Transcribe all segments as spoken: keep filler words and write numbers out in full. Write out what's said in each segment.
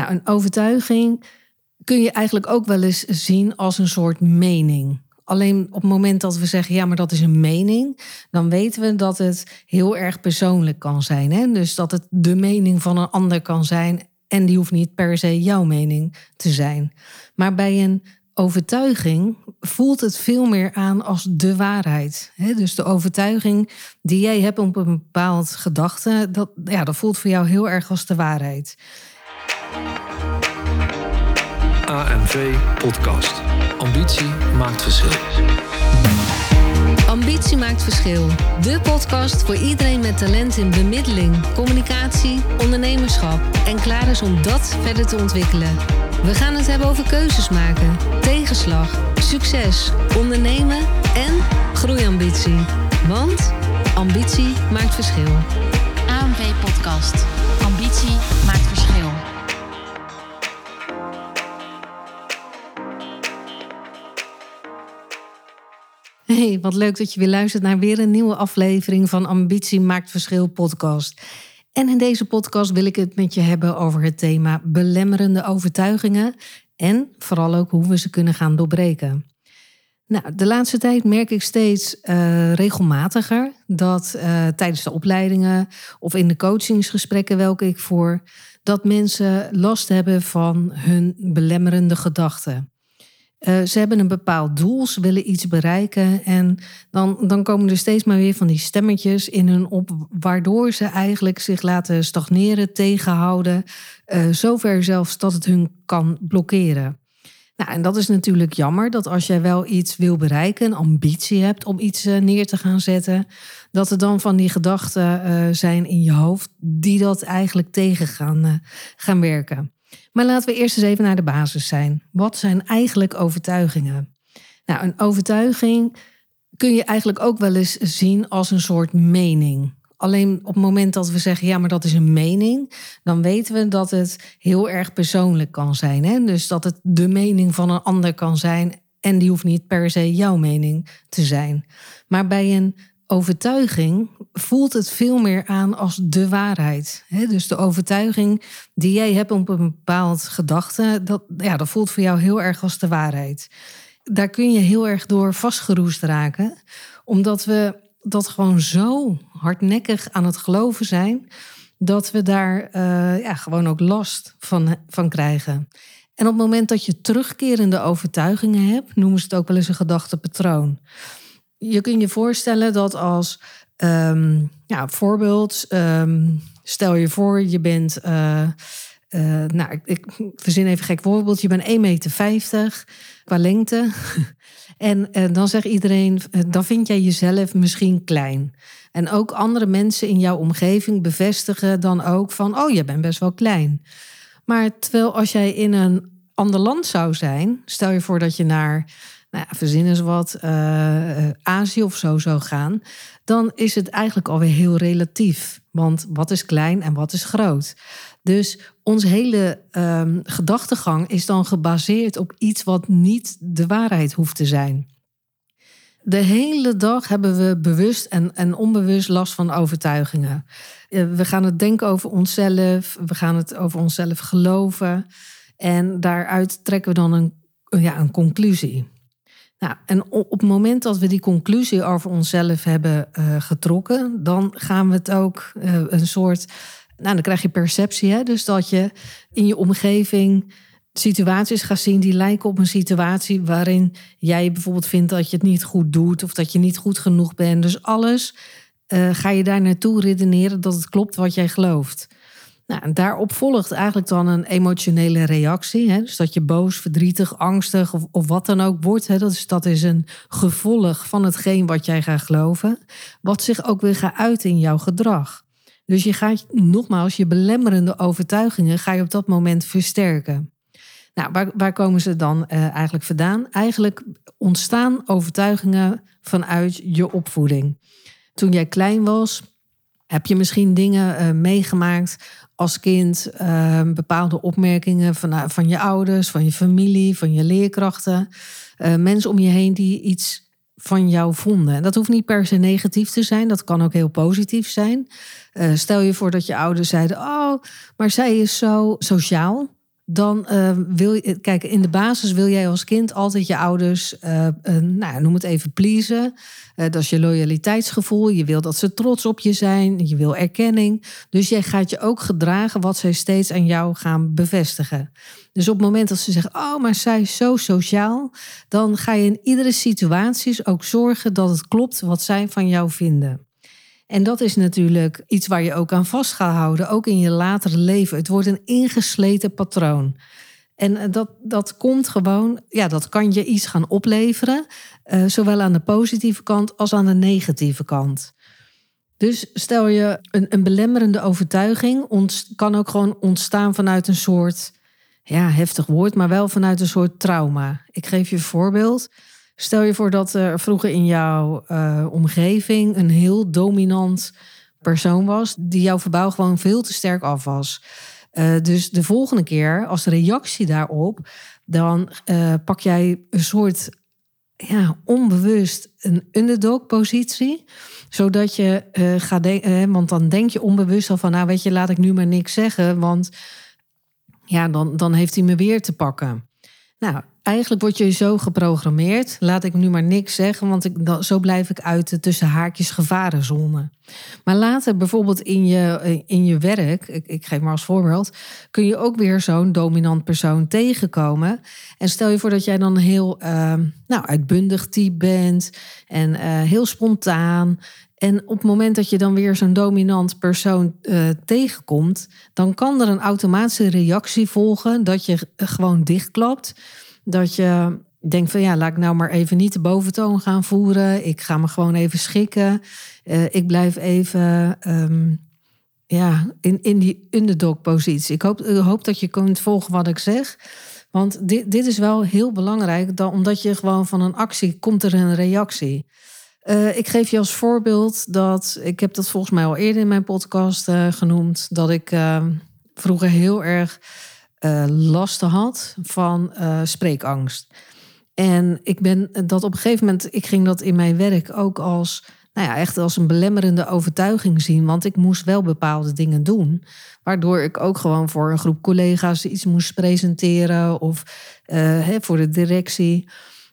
Nou, een overtuiging kun je eigenlijk ook wel eens zien als een soort mening. Alleen op het moment dat we zeggen, ja, maar dat is een mening, dan weten we dat het heel erg persoonlijk kan zijn. Hè? Dus dat het de mening van een ander kan zijn en die hoeft niet per se jouw mening te zijn. Maar bij een overtuiging voelt het veel meer aan als de waarheid. Hè? Dus de overtuiging die jij hebt op een bepaald gedachte, dat, ja, dat voelt voor jou heel erg als de waarheid. A M V Podcast. Ambitie maakt verschil. Ambitie maakt verschil. De podcast voor iedereen met talent in bemiddeling, communicatie, ondernemerschap en klaar is om dat verder te ontwikkelen. We gaan het hebben over keuzes maken, tegenslag, succes, ondernemen en groeiambitie. Want ambitie maakt verschil. A M V Podcast. Ambitie maakt verschil. Hey, wat leuk dat je weer luistert naar weer een nieuwe aflevering van Ambitie Maakt Verschil podcast. En in deze podcast wil ik het met je hebben over het thema belemmerende overtuigingen en vooral ook hoe we ze kunnen gaan doorbreken. Nou, de laatste tijd merk ik steeds uh, regelmatiger dat uh, tijdens de opleidingen of in de coachingsgesprekken welke ik voer, dat mensen last hebben van hun belemmerende gedachten. Uh, ze hebben een bepaald doel, ze willen iets bereiken en dan, dan komen er steeds maar weer van die stemmetjes in hun op, waardoor ze eigenlijk zich laten stagneren, tegenhouden, uh, zover zelfs dat het hun kan blokkeren. Nou, en dat is natuurlijk jammer, dat als jij wel iets wil bereiken, een ambitie hebt om iets uh, neer te gaan zetten, dat er dan van die gedachten uh, zijn in je hoofd die dat eigenlijk tegen gaan, uh, gaan werken. Maar laten we eerst eens even naar de basis zijn. Wat zijn eigenlijk overtuigingen? Nou, een overtuiging kun je eigenlijk ook wel eens zien als een soort mening. Alleen op het moment dat we zeggen, ja, maar dat is een mening, dan weten we dat het heel erg persoonlijk kan zijn. Hè? Dus dat het de mening van een ander kan zijn en die hoeft niet per se jouw mening te zijn. Maar bij een overtuiging voelt het veel meer aan als de waarheid. Dus de overtuiging die jij hebt op een bepaald gedachte, dat, ja, dat voelt voor jou heel erg als de waarheid. Daar kun je heel erg door vastgeroest raken, omdat we dat gewoon zo hardnekkig aan het geloven zijn, dat we daar uh, ja, gewoon ook last van, van krijgen. En op het moment dat je terugkerende overtuigingen hebt, noemen ze het ook wel eens een gedachtepatroon. Je kunt je voorstellen dat als, um, ja, voorbeeld, um, stel je voor je bent, uh, uh, nou, ik, ik verzin even een gek voorbeeld, je bent één meter vijftig qua lengte en uh, dan zegt iedereen, uh, dan vind jij jezelf misschien klein. En ook andere mensen in jouw omgeving bevestigen dan ook van, oh, je bent best wel klein. Maar terwijl als jij in een ander land zou zijn, stel je voor dat je naar, nou ja, verzin eens wat, uh, Azië of zo zou gaan, dan is het eigenlijk alweer heel relatief. Want wat is klein en wat is groot? Dus onze hele um, gedachtegang is dan gebaseerd op iets wat niet de waarheid hoeft te zijn. De hele dag hebben we bewust en, en onbewust last van overtuigingen. Uh, we gaan het denken over onszelf, we gaan het over onszelf geloven en daaruit trekken we dan een, ja, een conclusie. Nou, en op het moment dat we die conclusie over onszelf hebben uh, getrokken, dan gaan we het ook uh, een soort, nou, dan krijg je perceptie, hè? Dus dat je in je omgeving situaties gaat zien die lijken op een situatie waarin jij bijvoorbeeld vindt dat je het niet goed doet of dat je niet goed genoeg bent. Dus alles uh, ga je daar naartoe redeneren dat het klopt wat jij gelooft. Nou, en daarop volgt eigenlijk dan een emotionele reactie. Hè? Dus dat je boos, verdrietig, angstig of, of wat dan ook wordt. Hè? Dat is, dat is een gevolg van hetgeen wat jij gaat geloven. Wat zich ook weer gaat uiten in jouw gedrag. Dus je gaat nogmaals je belemmerende overtuigingen ga je op dat moment versterken. Nou, waar, waar komen ze dan eh, eigenlijk vandaan? Eigenlijk ontstaan overtuigingen vanuit je opvoeding. Toen jij klein was, heb je misschien dingen uh, meegemaakt als kind, uh, bepaalde opmerkingen van, van je ouders, van je familie, van je leerkrachten. Uh, mensen om je heen die iets van jou vonden. En dat hoeft niet per se negatief te zijn, dat kan ook heel positief zijn. Uh, stel je voor dat je ouders zeiden, oh, maar zij is zo sociaal. Dan uh, wil je, kijk, in de basis wil jij als kind altijd je ouders, uh, uh, nou, noem het even, pleasen. Uh, dat is je loyaliteitsgevoel. Je wil dat ze trots op je zijn. Je wil erkenning. Dus jij gaat je ook gedragen wat zij steeds aan jou gaan bevestigen. Dus op het moment dat ze zeggen, oh, maar zij is zo sociaal, dan ga je in iedere situatie ook zorgen dat het klopt wat zij van jou vinden. En dat is natuurlijk iets waar je ook aan vast gaat houden, ook in je latere leven. Het wordt een ingesleten patroon. En dat, dat komt gewoon, ja, dat kan je iets gaan opleveren, uh, zowel aan de positieve kant als aan de negatieve kant. Dus stel je, een, een belemmerende overtuiging ont, kan ook gewoon ontstaan vanuit een soort, ja, heftig woord, maar wel vanuit een soort trauma. Ik geef je een voorbeeld. Stel je voor dat er vroeger in jouw uh, omgeving een heel dominant persoon was die jouw verbaal gewoon veel te sterk af was. Uh, dus de volgende keer als reactie daarop, dan uh, pak jij een soort, ja, onbewust een underdog-positie. Zodat je uh, gaat denken, uh, want dan denk je onbewust al van, nou weet je, laat ik nu maar niks zeggen, want ja, dan, dan heeft hij me weer te pakken. Nou, eigenlijk word je zo geprogrammeerd. Laat ik nu maar niks zeggen, want ik, zo blijf ik uit de tussen haakjes gevarenzone. Maar later bijvoorbeeld in je, in je werk, ik, ik geef maar als voorbeeld, kun je ook weer zo'n dominant persoon tegenkomen. En stel je voor dat jij dan heel uh, nou, uitbundig type bent en uh, heel spontaan. En op het moment dat je dan weer zo'n dominant persoon uh, tegenkomt, dan kan er een automatische reactie volgen dat je gewoon dichtklapt. Dat je denkt van, ja, laat ik nou maar even niet de boventoon gaan voeren. Ik ga me gewoon even schikken. Uh, ik blijf even um, ja, in, in die underdog-positie. Ik hoop, ik hoop dat je kunt volgen wat ik zeg. Want dit, dit is wel heel belangrijk. Dan, omdat je gewoon van een actie, komt er een reactie. Uh, ik geef je als voorbeeld dat, ik heb dat volgens mij al eerder in mijn podcast uh, genoemd, dat ik uh, vroeger heel erg Uh, lasten had van uh, spreekangst. En ik ben dat op een gegeven moment, ik ging dat in mijn werk ook als, nou ja, echt als een belemmerende overtuiging zien. Want ik moest wel bepaalde dingen doen, waardoor ik ook gewoon voor een groep collega's iets moest presenteren of uh, hè, voor de directie.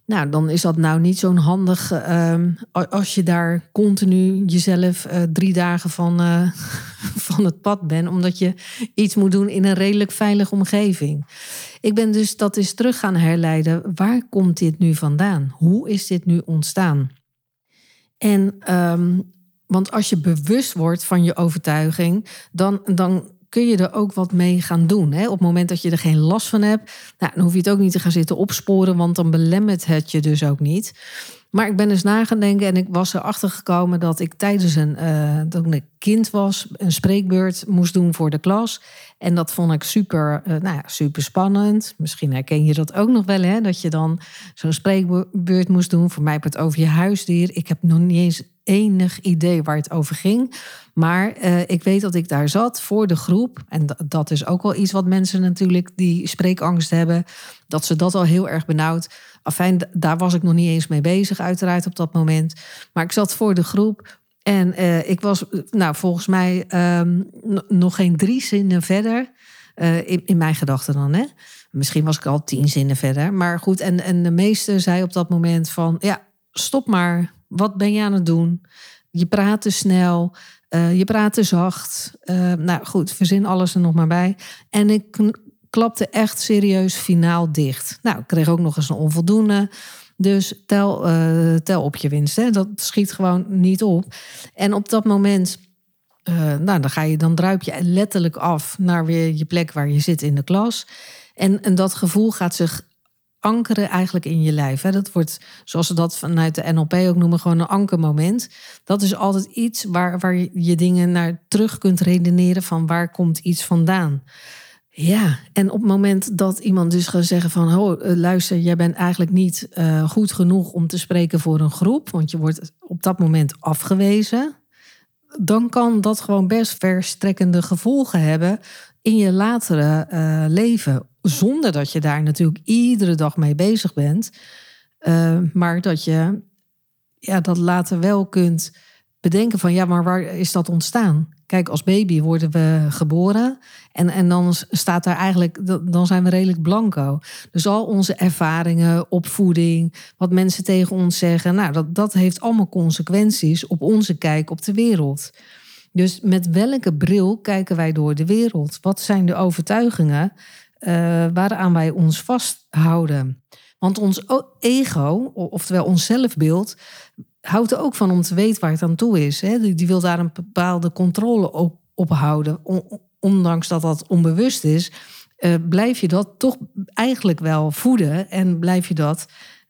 Nou, dan is dat nou niet zo'n handig uh, als je daar continu jezelf uh, drie dagen van, uh, van het pad bent, omdat je iets moet doen in een redelijk veilige omgeving. Ik ben dus dat eens terug gaan herleiden. Waar komt dit nu vandaan? Hoe is dit nu ontstaan? En um, want als je bewust wordt van je overtuiging, dan, dan kun je er ook wat mee gaan doen. Hè? Op het moment dat je er geen last van hebt, nou, dan hoef je het ook niet te gaan zitten opsporen, want dan belemmert het je dus ook niet. Maar ik ben eens na gaan denken en ik was erachter gekomen dat ik tijdens een, uh, toen ik kind was, een spreekbeurt moest doen voor de klas. En dat vond ik super, uh, nou ja, super spannend. Misschien herken je dat ook nog wel, hè? Dat je dan zo'n spreekbeurt moest doen. Voor mij heb het over je huisdier. Ik heb nog niet eens enig idee waar het over ging. Maar uh, ik weet dat ik daar zat voor de groep. En d- dat is ook wel iets wat mensen natuurlijk die spreekangst hebben. Dat ze dat al heel erg benauwd. Afijn, d- daar was ik nog niet eens mee bezig uiteraard op dat moment. Maar ik zat voor de groep. En uh, ik was nou volgens mij um, n- nog geen drie zinnen verder. Uh, in, in mijn gedachten dan, hè. Misschien was ik al tien zinnen verder. Maar goed, en, en de meeste zei op dat moment van, ja, stop maar. Wat ben je aan het doen? Je praat te snel, uh, je praat te zacht. Uh, nou goed, verzin alles er nog maar bij. En ik kn- klapte echt serieus finaal dicht. Nou, ik kreeg ook nog eens een onvoldoende. Dus tel, uh, tel op je winst. Hè? Dat schiet gewoon niet op. En op dat moment, uh, nou, dan, ga je, dan druip je letterlijk af naar weer je plek waar je zit in de klas. En, en dat gevoel gaat zich ankeren eigenlijk in je lijf. Dat wordt, zoals ze dat vanuit de N L P ook noemen, gewoon een ankermoment. Dat is altijd iets waar, waar je dingen naar terug kunt redeneren van waar komt iets vandaan. Ja, en op het moment dat iemand dus gaat zeggen van, oh, luister, jij bent eigenlijk niet uh, goed genoeg om te spreken voor een groep, want je wordt op dat moment afgewezen, dan kan dat gewoon best verstrekkende gevolgen hebben in je latere uh, leven. Zonder dat je daar natuurlijk iedere dag mee bezig bent. Uh, maar dat je ja, dat later wel kunt bedenken van, ja, maar waar is dat ontstaan? Kijk, als baby worden we geboren en, en dan staat daar eigenlijk, dan zijn we redelijk blanco. Dus al onze ervaringen, opvoeding, wat mensen tegen ons zeggen, nou, dat, dat heeft allemaal consequenties op onze kijk op de wereld. Dus met welke bril kijken wij door de wereld? Wat zijn de overtuigingen uh, waaraan wij ons vasthouden? Want ons ego, oftewel ons zelfbeeld, houdt er ook van om te weten waar het aan toe is. Hè? Die wil daar een bepaalde controle op, op houden. Ondanks dat dat onbewust is, uh, blijf je dat toch eigenlijk wel voeden en blijf je dat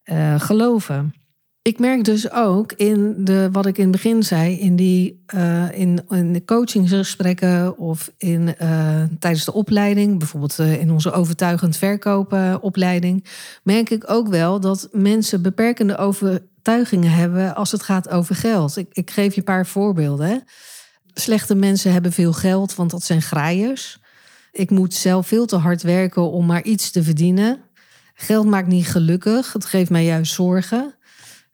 uh, geloven. Ik merk dus ook in de, wat ik in het begin zei, in die uh, in, in de coachingsgesprekken of in, uh, tijdens de opleiding, bijvoorbeeld uh, in onze overtuigend verkopen opleiding, merk ik ook wel dat mensen beperkende overtuigingen hebben als het gaat over geld. Ik, ik geef je een paar voorbeelden. Hè. Slechte mensen hebben veel geld, want dat zijn graaiers. Ik moet zelf veel te hard werken om maar iets te verdienen. Geld maakt niet gelukkig, het geeft mij juist zorgen.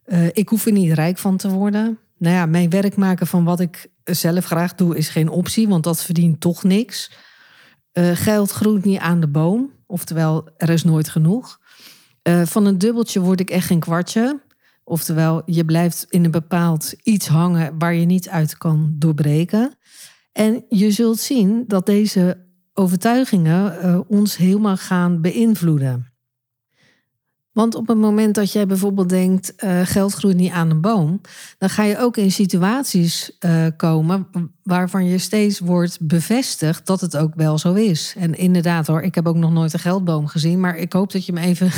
Uh, ik hoef er niet rijk van te worden. Nou ja, mijn werk maken van wat ik zelf graag doe is geen optie, want dat verdient toch niks. Uh, geld groeit niet aan de boom, oftewel er is nooit genoeg. Uh, van een dubbeltje word ik echt geen kwartje. Oftewel, je blijft in een bepaald iets hangen waar je niet uit kan doorbreken. En je zult zien dat deze overtuigingen uh, ons helemaal gaan beïnvloeden. Want op het moment dat jij bijvoorbeeld denkt, uh, geld groeit niet aan een boom, dan ga je ook in situaties uh, komen waarvan je steeds wordt bevestigd dat het ook wel zo is. En inderdaad hoor, ik heb ook nog nooit een geldboom gezien, maar ik hoop dat je me even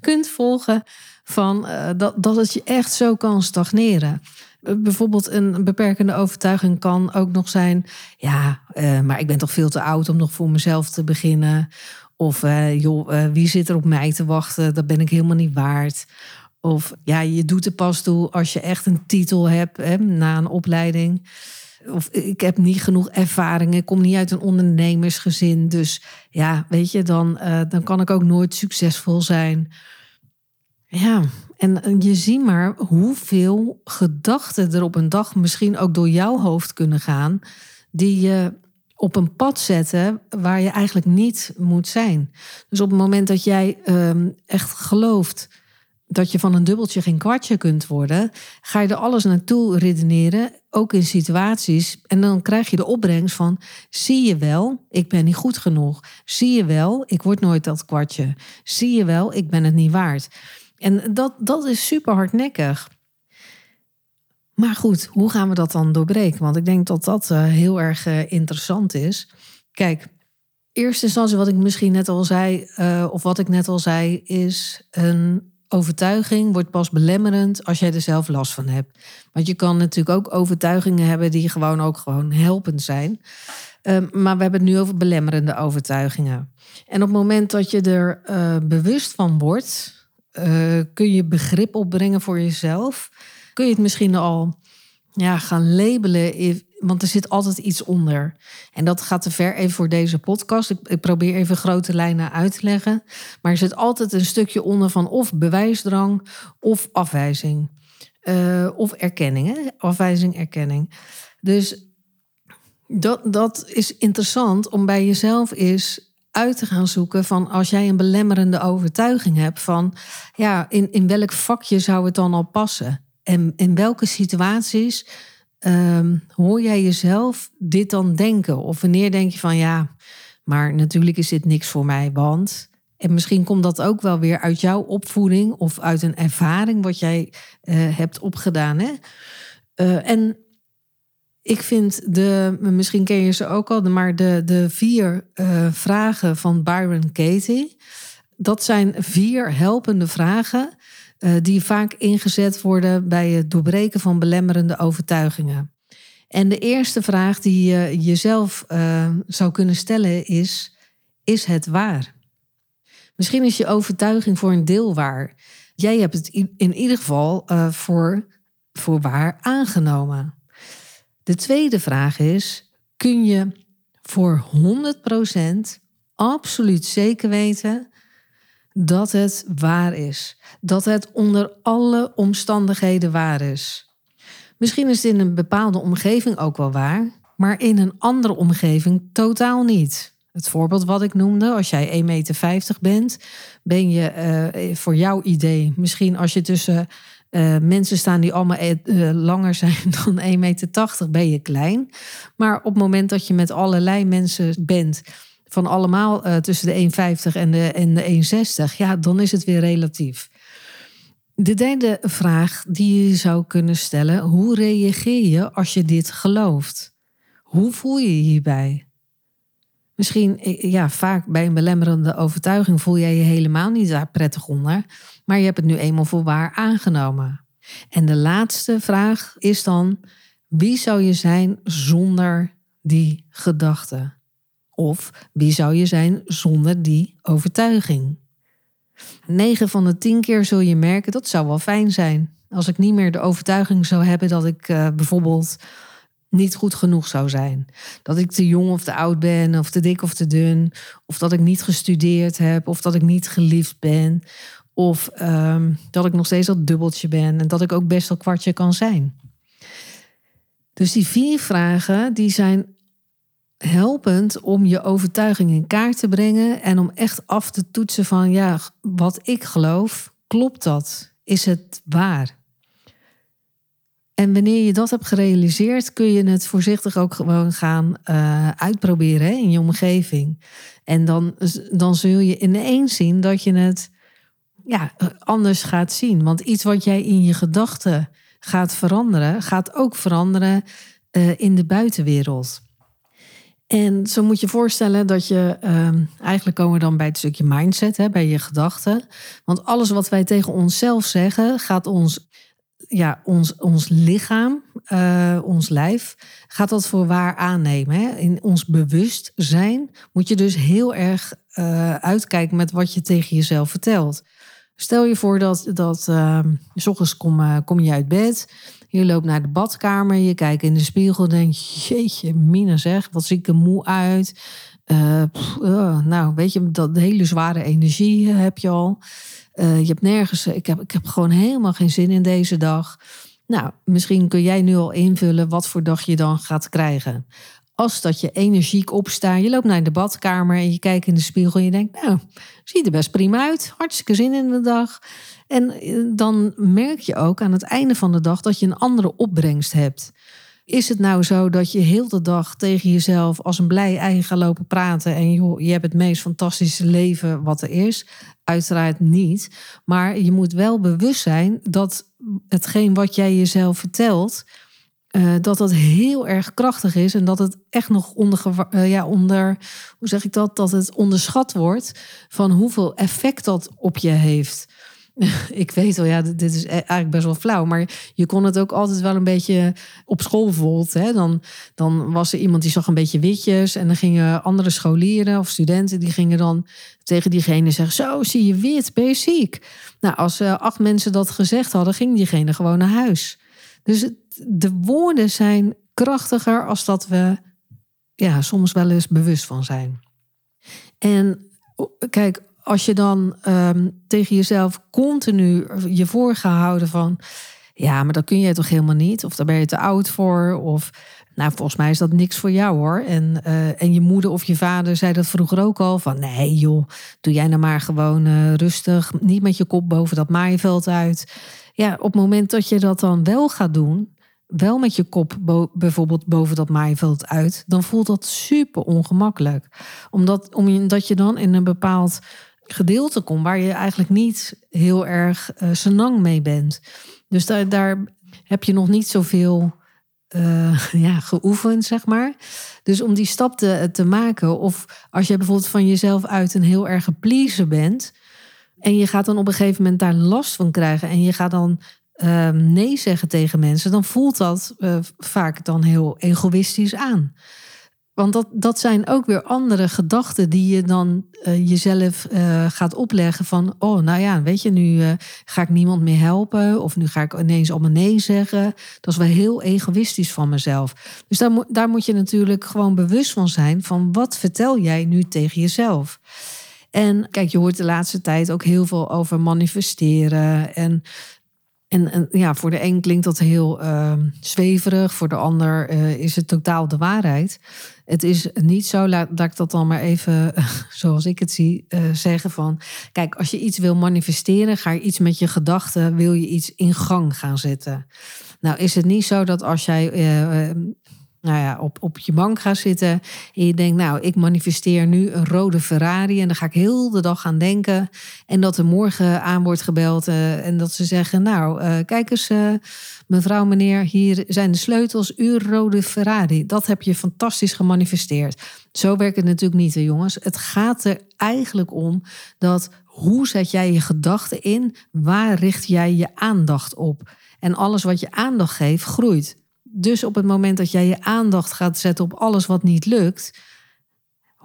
kunt volgen van uh, dat, dat het je echt zo kan stagneren. Uh, bijvoorbeeld een beperkende overtuiging kan ook nog zijn, ja, uh, maar ik ben toch veel te oud om nog voor mezelf te beginnen. Of uh, joh, uh, wie zit er op mij te wachten? Dat ben ik helemaal niet waard. Of ja, je doet er pas toe als je echt een titel hebt, hè, na een opleiding. Of ik heb niet genoeg ervaring. Ik kom niet uit een ondernemersgezin. Dus ja, weet je, dan, uh, dan kan ik ook nooit succesvol zijn. Ja, en je ziet maar hoeveel gedachten er op een dag misschien ook door jouw hoofd kunnen gaan, die je Uh, op een pad zetten waar je eigenlijk niet moet zijn. Dus op het moment dat jij um, echt gelooft dat je van een dubbeltje geen kwartje kunt worden, ga je er alles naartoe redeneren, ook in situaties. En dan krijg je de opbrengst van, zie je wel, ik ben niet goed genoeg. Zie je wel, ik word nooit dat kwartje. Zie je wel, ik ben het niet waard. En dat, dat is super hardnekkig. Maar goed, hoe gaan we dat dan doorbreken? Want ik denk dat dat uh, heel erg uh, interessant is. Kijk, eerste instantie wat ik misschien net al zei, uh, of wat ik net al zei, is een overtuiging wordt pas belemmerend als jij er zelf last van hebt. Want je kan natuurlijk ook overtuigingen hebben die gewoon ook gewoon helpend zijn. Uh, maar we hebben het nu over belemmerende overtuigingen. En op het moment dat je er uh, bewust van wordt, uh, kun je begrip opbrengen voor jezelf. Kun je het misschien al ja, gaan labelen, want er zit altijd iets onder. En dat gaat te ver even voor deze podcast. Ik, ik probeer even grote lijnen uit te leggen. Maar er zit altijd een stukje onder van of bewijsdrang of afwijzing. Uh, of erkenning, hè? Afwijzing, erkenning. Dus dat, dat is interessant om bij jezelf eens uit te gaan zoeken van als jij een belemmerende overtuiging hebt van ja, in, in welk vakje zou het dan al passen? En in welke situaties um, hoor jij jezelf dit dan denken? Of wanneer denk je van ja, maar natuurlijk is dit niks voor mij, want en misschien komt dat ook wel weer uit jouw opvoeding of uit een ervaring wat jij uh, hebt opgedaan. Hè? Uh, en ik vind de, misschien ken je ze ook al, maar de, de vier uh, vragen van Byron Katie, dat zijn vier helpende vragen die vaak ingezet worden bij het doorbreken van belemmerende overtuigingen. En de eerste vraag die je jezelf uh, zou kunnen stellen is, is het waar? Misschien is je overtuiging voor een deel waar. Jij hebt het in ieder geval uh, voor, voor waar aangenomen. De tweede vraag is, kun je voor honderd procent absoluut zeker weten dat het waar is. Dat het onder alle omstandigheden waar is. Misschien is het in een bepaalde omgeving ook wel waar. maar in een andere omgeving totaal niet. Het voorbeeld wat ik noemde, als jij één meter vijftig bent, ben je uh, voor jouw idee, misschien als je tussen uh, mensen staan die allemaal e- uh, langer zijn dan één meter tachtig, ben je klein. Maar op het moment dat je met allerlei mensen bent, van allemaal uh, tussen de één vijftig en de, en de één zestig, ja, dan is het weer relatief. De derde vraag die je zou kunnen stellen, hoe reageer je als je dit gelooft? Hoe voel je je hierbij? Misschien, ja, vaak bij een belemmerende overtuiging voel jij je helemaal niet daar prettig onder, maar je hebt het nu eenmaal voor waar aangenomen. En de laatste vraag is dan, wie zou je zijn zonder die gedachte? Of wie zou je zijn zonder die overtuiging? negen van de tien keer zul je merken, dat zou wel fijn zijn. Als ik niet meer de overtuiging zou hebben dat ik uh, bijvoorbeeld niet goed genoeg zou zijn. Dat ik te jong of te oud ben, of te dik of te dun. Of dat ik niet gestudeerd heb, of dat ik niet geliefd ben. Of um, dat ik nog steeds dat dubbeltje ben en dat ik ook best wel kwartje kan zijn. Dus die vier vragen, die zijn helpend om je overtuiging in kaart te brengen en om echt af te toetsen van, ja, wat ik geloof, klopt dat? Is het waar? En wanneer je dat hebt gerealiseerd, kun je het voorzichtig ook gewoon gaan uh, uitproberen hè, in je omgeving. En dan, dan zul je ineens zien dat je het ja, anders gaat zien. Want iets wat jij in je gedachten gaat veranderen, gaat ook veranderen uh, in de buitenwereld. En zo moet je voorstellen dat je, uh, eigenlijk komen we dan bij het stukje mindset, hè, bij je gedachten. Want alles wat wij tegen onszelf zeggen, gaat ons, ja, ons, ons lichaam, uh, ons lijf, gaat dat voor waar aannemen. Hè? In ons bewustzijn moet je dus heel erg uh, uitkijken met wat je tegen jezelf vertelt. Stel je voor dat, dat uh, 's ochtends kom, uh, kom je uit bed. Je loopt naar de badkamer, je kijkt in de spiegel en denkt, jeetje, Mina zeg, wat zie ik er moe uit. Uh, pff, uh, nou, weet je, dat hele zware energie heb je al. Uh, je hebt nergens, ik heb, ik heb gewoon helemaal geen zin in deze dag. Nou, misschien kun jij nu al invullen wat voor dag je dan gaat krijgen. Als dat je energiek opstaat, je loopt naar de badkamer en je kijkt in de spiegel en je denkt, nou, ziet er best prima uit, hartstikke zin in de dag. En dan merk je ook aan het einde van de dag dat je een andere opbrengst hebt. Is het nou zo dat je heel de dag tegen jezelf als een blij ei gaat lopen praten en joh, je hebt het meest fantastische leven wat er is? Uiteraard niet. Maar je moet wel bewust zijn dat hetgeen wat jij jezelf vertelt, Uh, dat dat heel erg krachtig is en dat het echt nog onder, uh, ja, onder, hoe zeg ik dat, dat het onderschat wordt van hoeveel effect dat op je heeft. Ik weet wel, ja, dit is eigenlijk best wel flauw. Maar je kon het ook altijd wel een beetje op school bijvoorbeeld. Hè? Dan, dan was er iemand die zag een beetje witjes. En dan gingen andere scholieren of studenten, die gingen dan tegen diegene zeggen, zo, zie je wit, ben je ziek? Nou, als uh, acht mensen dat gezegd hadden, ging diegene gewoon naar huis. Dus het, de woorden zijn krachtiger als dat we ja, soms wel eens bewust van zijn. En kijk, als je dan um, tegen jezelf continu je voor gaat houden van, ja, maar dat kun je toch helemaal niet? Of daar ben je te oud voor? Of, nou, volgens mij is dat niks voor jou hoor. En, uh, en je moeder of je vader zei dat vroeger ook al. Van, nee joh, doe jij nou maar gewoon uh, rustig. Niet met je kop boven dat maaiveld uit. Ja, op het moment dat je dat dan wel gaat doen, wel met je kop bo- bijvoorbeeld boven dat maaiveld uit, dan voelt dat super ongemakkelijk. Omdat, omdat je dan in een bepaald gedeelte komt waar je eigenlijk niet heel erg uh, senang mee bent. Dus daar, daar heb je nog niet zoveel uh, ja, geoefend, zeg maar. Dus om die stap te, te maken, of als je bijvoorbeeld van jezelf uit een heel erg pleaser bent, en je gaat dan op een gegeven moment daar last van krijgen, en je gaat dan uh, nee zeggen tegen mensen, dan voelt dat uh, vaak dan heel egoïstisch aan. Want dat, dat zijn ook weer andere gedachten die je dan uh, jezelf uh, gaat opleggen van, oh, nou ja, weet je, nu uh, ga ik niemand meer helpen, of nu ga ik ineens allemaal nee zeggen. Dat is wel heel egoïstisch van mezelf. Dus daar, mo- daar moet je natuurlijk gewoon bewust van zijn van, wat vertel jij nu tegen jezelf? En kijk, je hoort de laatste tijd ook heel veel over manifesteren en En, en ja, voor de een klinkt dat heel uh, zweverig. Voor de ander uh, is het totaal de waarheid. Het is niet zo, laat, laat ik dat dan maar even, zoals ik het zie, uh, zeggen van... Kijk, als je iets wil manifesteren, ga je iets met je gedachten... wil je iets in gang gaan zetten. Nou, is het niet zo dat als jij... Uh, uh, Nou ja, op, op je bank gaan zitten en je denkt, nou, ik manifesteer nu een rode Ferrari en daar ga ik heel de dag aan denken en dat er morgen aan wordt gebeld uh, en dat ze zeggen, nou, uh, kijk eens uh, mevrouw, meneer, hier zijn de sleutels, uw rode Ferrari, dat heb je fantastisch gemanifesteerd. Zo werkt het natuurlijk niet, hè, jongens. Het gaat er eigenlijk om dat hoe zet jij je gedachten in, waar richt jij je aandacht op? En alles wat je aandacht geeft, groeit. Dus op het moment dat jij je aandacht gaat zetten op alles wat niet lukt...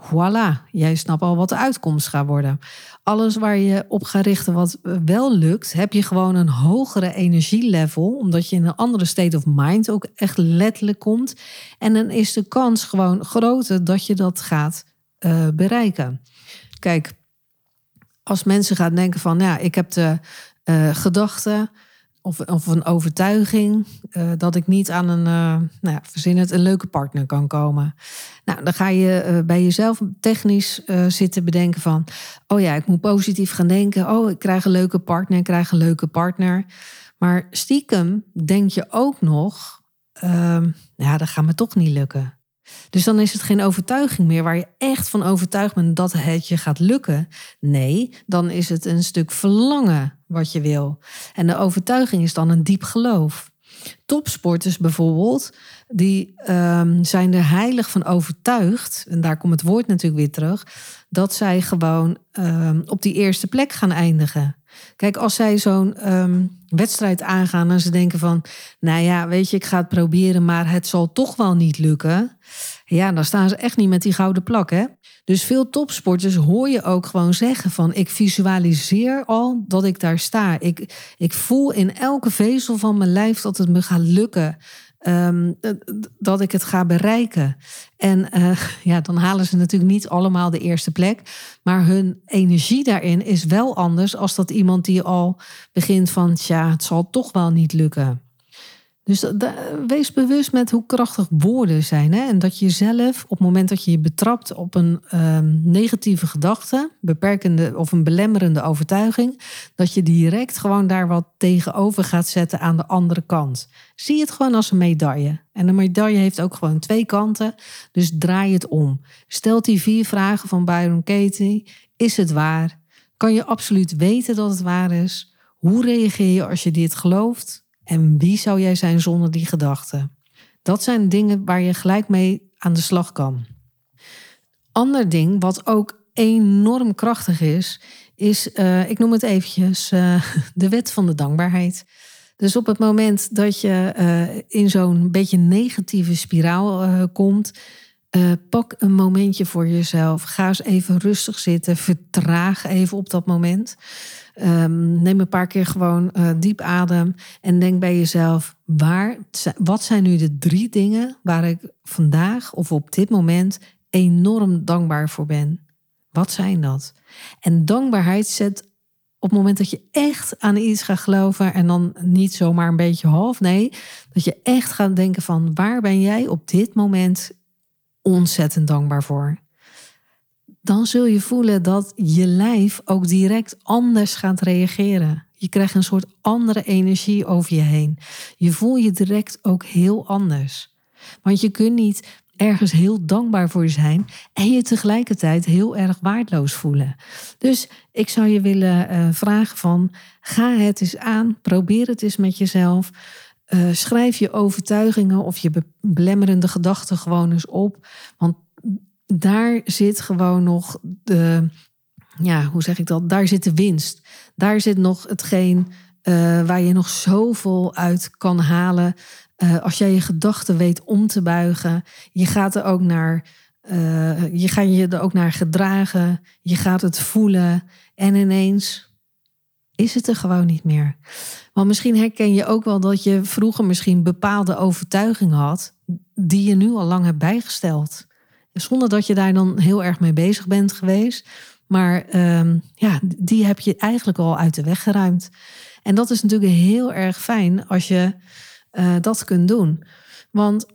voilà, jij snapt al wat de uitkomst gaat worden. Alles waar je op gaat richten wat wel lukt... heb je gewoon een hogere energielevel... omdat je in een andere state of mind ook echt letterlijk komt. En dan is de kans gewoon groter dat je dat gaat uh, bereiken. Kijk, als mensen gaan denken van... ja, ik heb de uh, gedachten... Of, of een overtuiging uh, dat ik niet aan een, uh, nou ja, verzin het, een leuke partner kan komen. Nou, dan ga je uh, bij jezelf technisch uh, zitten bedenken van... oh ja, ik moet positief gaan denken. Oh, ik krijg een leuke partner, ik krijg een leuke partner. Maar stiekem denk je ook nog... Uh, ja, dat gaat me toch niet lukken. Dus dan is het geen overtuiging meer waar je echt van overtuigd bent dat het je gaat lukken. Nee, dan is het een stuk verlangen wat je wil. En de overtuiging is dan een diep geloof. Topsporters bijvoorbeeld, die um, zijn er heilig van overtuigd... en daar komt het woord natuurlijk weer terug... dat zij gewoon um, op die eerste plek gaan eindigen. Kijk, als zij zo'n um, wedstrijd aangaan en ze denken van... nou ja, weet je, ik ga het proberen, maar het zal toch wel niet lukken... ja, dan staan ze echt niet met die gouden plak, hè? Dus veel topsporters hoor je ook gewoon zeggen van... ik visualiseer al dat ik daar sta. Ik, ik voel in elke vezel van mijn lijf dat het me gaat lukken... Um, dat ik het ga bereiken. En uh, ja, dan halen ze natuurlijk niet allemaal de eerste plek. Maar hun energie daarin is wel anders... als dat iemand die al begint van... tja, het zal toch wel niet lukken. Dus da, wees bewust met hoe krachtig woorden zijn. Hè? En dat je zelf, op het moment dat je je betrapt... op een um, negatieve gedachte, beperkende of een belemmerende overtuiging... dat je direct gewoon daar wat tegenover gaat zetten aan de andere kant. Zie het gewoon als een medaille. En een medaille heeft ook gewoon twee kanten. Dus draai het om. Stel die vier vragen van Byron Katie. Is het waar? Kan je absoluut weten dat het waar is? Hoe reageer je als je dit gelooft? En wie zou jij zijn zonder die gedachten? Dat zijn dingen waar je gelijk mee aan de slag kan. Ander ding wat ook enorm krachtig is... is, uh, ik noem het eventjes, uh, de wet van de dankbaarheid. Dus op het moment dat je uh, in zo'n beetje negatieve spiraal uh, komt... Uh, pak een momentje voor jezelf. Ga eens even rustig zitten. Vertraag even op dat moment. Um, neem een paar keer gewoon uh, diep adem. En denk bij jezelf, waar, wat zijn nu de drie dingen... waar ik vandaag of op dit moment enorm dankbaar voor ben? Wat zijn dat? En dankbaarheid zet op het moment dat je echt aan iets gaat geloven... en dan niet zomaar een beetje half, nee. Dat je echt gaat denken van, waar ben jij op dit moment... ontzettend dankbaar voor. Dan zul je voelen dat je lijf ook direct anders gaat reageren. Je krijgt een soort andere energie over je heen. Je voelt je direct ook heel anders. Want je kunt niet ergens heel dankbaar voor zijn... en je tegelijkertijd heel erg waardeloos voelen. Dus ik zou je willen vragen van... ga het eens aan, probeer het eens met jezelf... Uh, schrijf je overtuigingen of je belemmerende gedachten gewoon eens op. Want daar zit gewoon nog de... Ja, hoe zeg ik dat? Daar zit de winst. Daar zit nog hetgeen uh, waar je nog zoveel uit kan halen. Uh, als jij je gedachten weet om te buigen. Je gaat er ook naar... Uh, je gaat je er ook naar gedragen. Je gaat het voelen. En ineens... is het er gewoon niet meer. Want misschien herken je ook wel dat je vroeger misschien bepaalde overtuigingen had... die je nu al lang hebt bijgesteld. Zonder dat je daar dan heel erg mee bezig bent geweest. Maar um, ja, die heb je eigenlijk al uit de weg geruimd. En dat is natuurlijk heel erg fijn als je uh, dat kunt doen. Want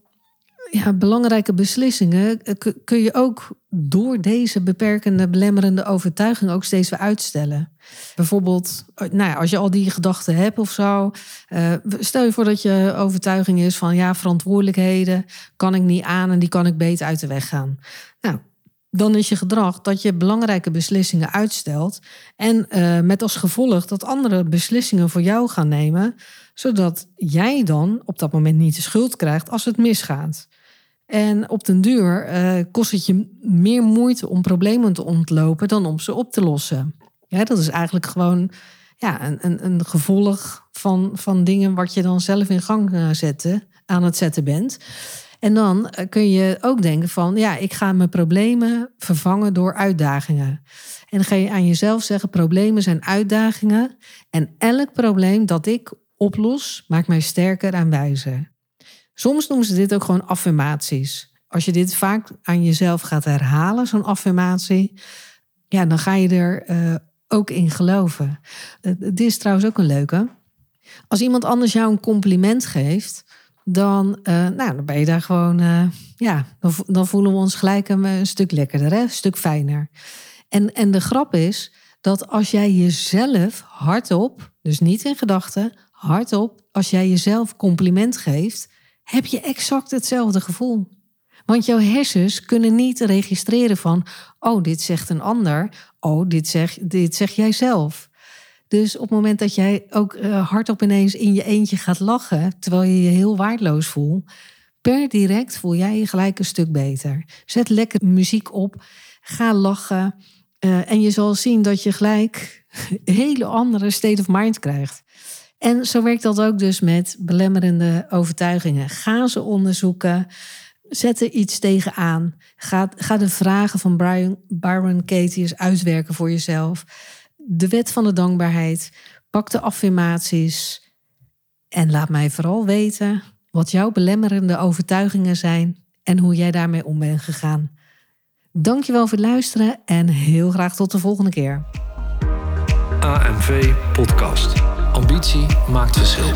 ja, belangrijke beslissingen kun je ook door deze beperkende, belemmerende overtuiging ook steeds weer uitstellen. Bijvoorbeeld, nou ja, als je al die gedachten hebt of zo. Uh, stel je voor dat je overtuiging is van ja, verantwoordelijkheden kan ik niet aan en die kan ik beter uit de weg gaan. Nou, dan is je gedrag dat je belangrijke beslissingen uitstelt. En uh, met als gevolg dat andere beslissingen voor jou gaan nemen. Zodat jij dan op dat moment niet de schuld krijgt als het misgaat. En op den duur uh, kost het je meer moeite om problemen te ontlopen dan om ze op te lossen. Ja, dat is eigenlijk gewoon ja, een, een, een gevolg van, van dingen wat je dan zelf in gang zetten, aan het zetten bent. En dan kun je ook denken van ja, ik ga mijn problemen vervangen door uitdagingen. En dan ga je aan jezelf zeggen, problemen zijn uitdagingen. En elk probleem dat ik oplos, maakt mij sterker en wijzer. Soms noemen ze dit ook gewoon affirmaties. Als je dit vaak aan jezelf gaat herhalen, zo'n affirmatie, ja, dan ga je er uh, ook in geloven. Uh, dit is trouwens ook een leuke. Als iemand anders jou een compliment geeft, dan, uh, nou, dan ben je daar gewoon, uh, ja, dan, dan voelen we ons gelijk een, een stuk lekkerder, hè? Een stuk fijner. En, en de grap is dat als jij jezelf hardop, dus niet in gedachten, hardop, als jij jezelf compliment geeft, heb je exact hetzelfde gevoel. Want jouw hersens kunnen niet registreren van, oh, dit zegt een ander, oh, dit zeg, dit zeg jij zelf. Dus op het moment dat jij ook uh, hardop ineens in je eentje gaat lachen, terwijl je je heel waardeloos voelt, per direct voel jij je gelijk een stuk beter. Zet lekker muziek op, ga lachen uh, en je zal zien dat je gelijk een hele andere state of mind krijgt. En zo werkt dat ook dus met belemmerende overtuigingen. Ga ze onderzoeken, zet er iets tegenaan. Ga, ga de vragen van Byron, Byron Katie eens uitwerken voor jezelf. De wet van de dankbaarheid, pak de affirmaties. En laat mij vooral weten wat jouw belemmerende overtuigingen zijn en hoe jij daarmee om bent gegaan. Dankjewel voor het luisteren en heel graag tot de volgende keer. A M V Podcast. Ambitie maakt verschil.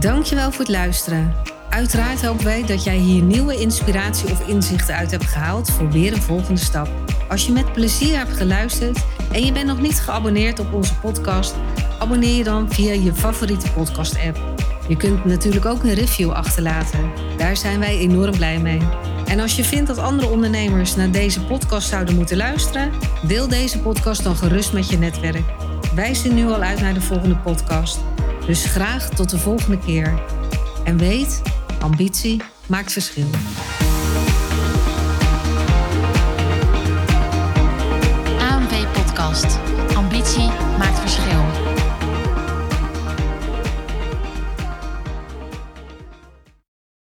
Dankjewel voor het luisteren. Uiteraard hopen wij dat jij hier nieuwe inspiratie of inzichten uit hebt gehaald voor weer een volgende stap. Als je met plezier hebt geluisterd en je bent nog niet geabonneerd op onze podcast, abonneer je dan via je favoriete podcast-app. Je kunt natuurlijk ook een review achterlaten. Daar zijn wij enorm blij mee. En als je vindt dat andere ondernemers naar deze podcast zouden moeten luisteren, deel deze podcast dan gerust met je netwerk. Wij zien nu al uit naar de volgende podcast. Dus graag tot de volgende keer. En weet, ambitie maakt verschil. A M V Podcast.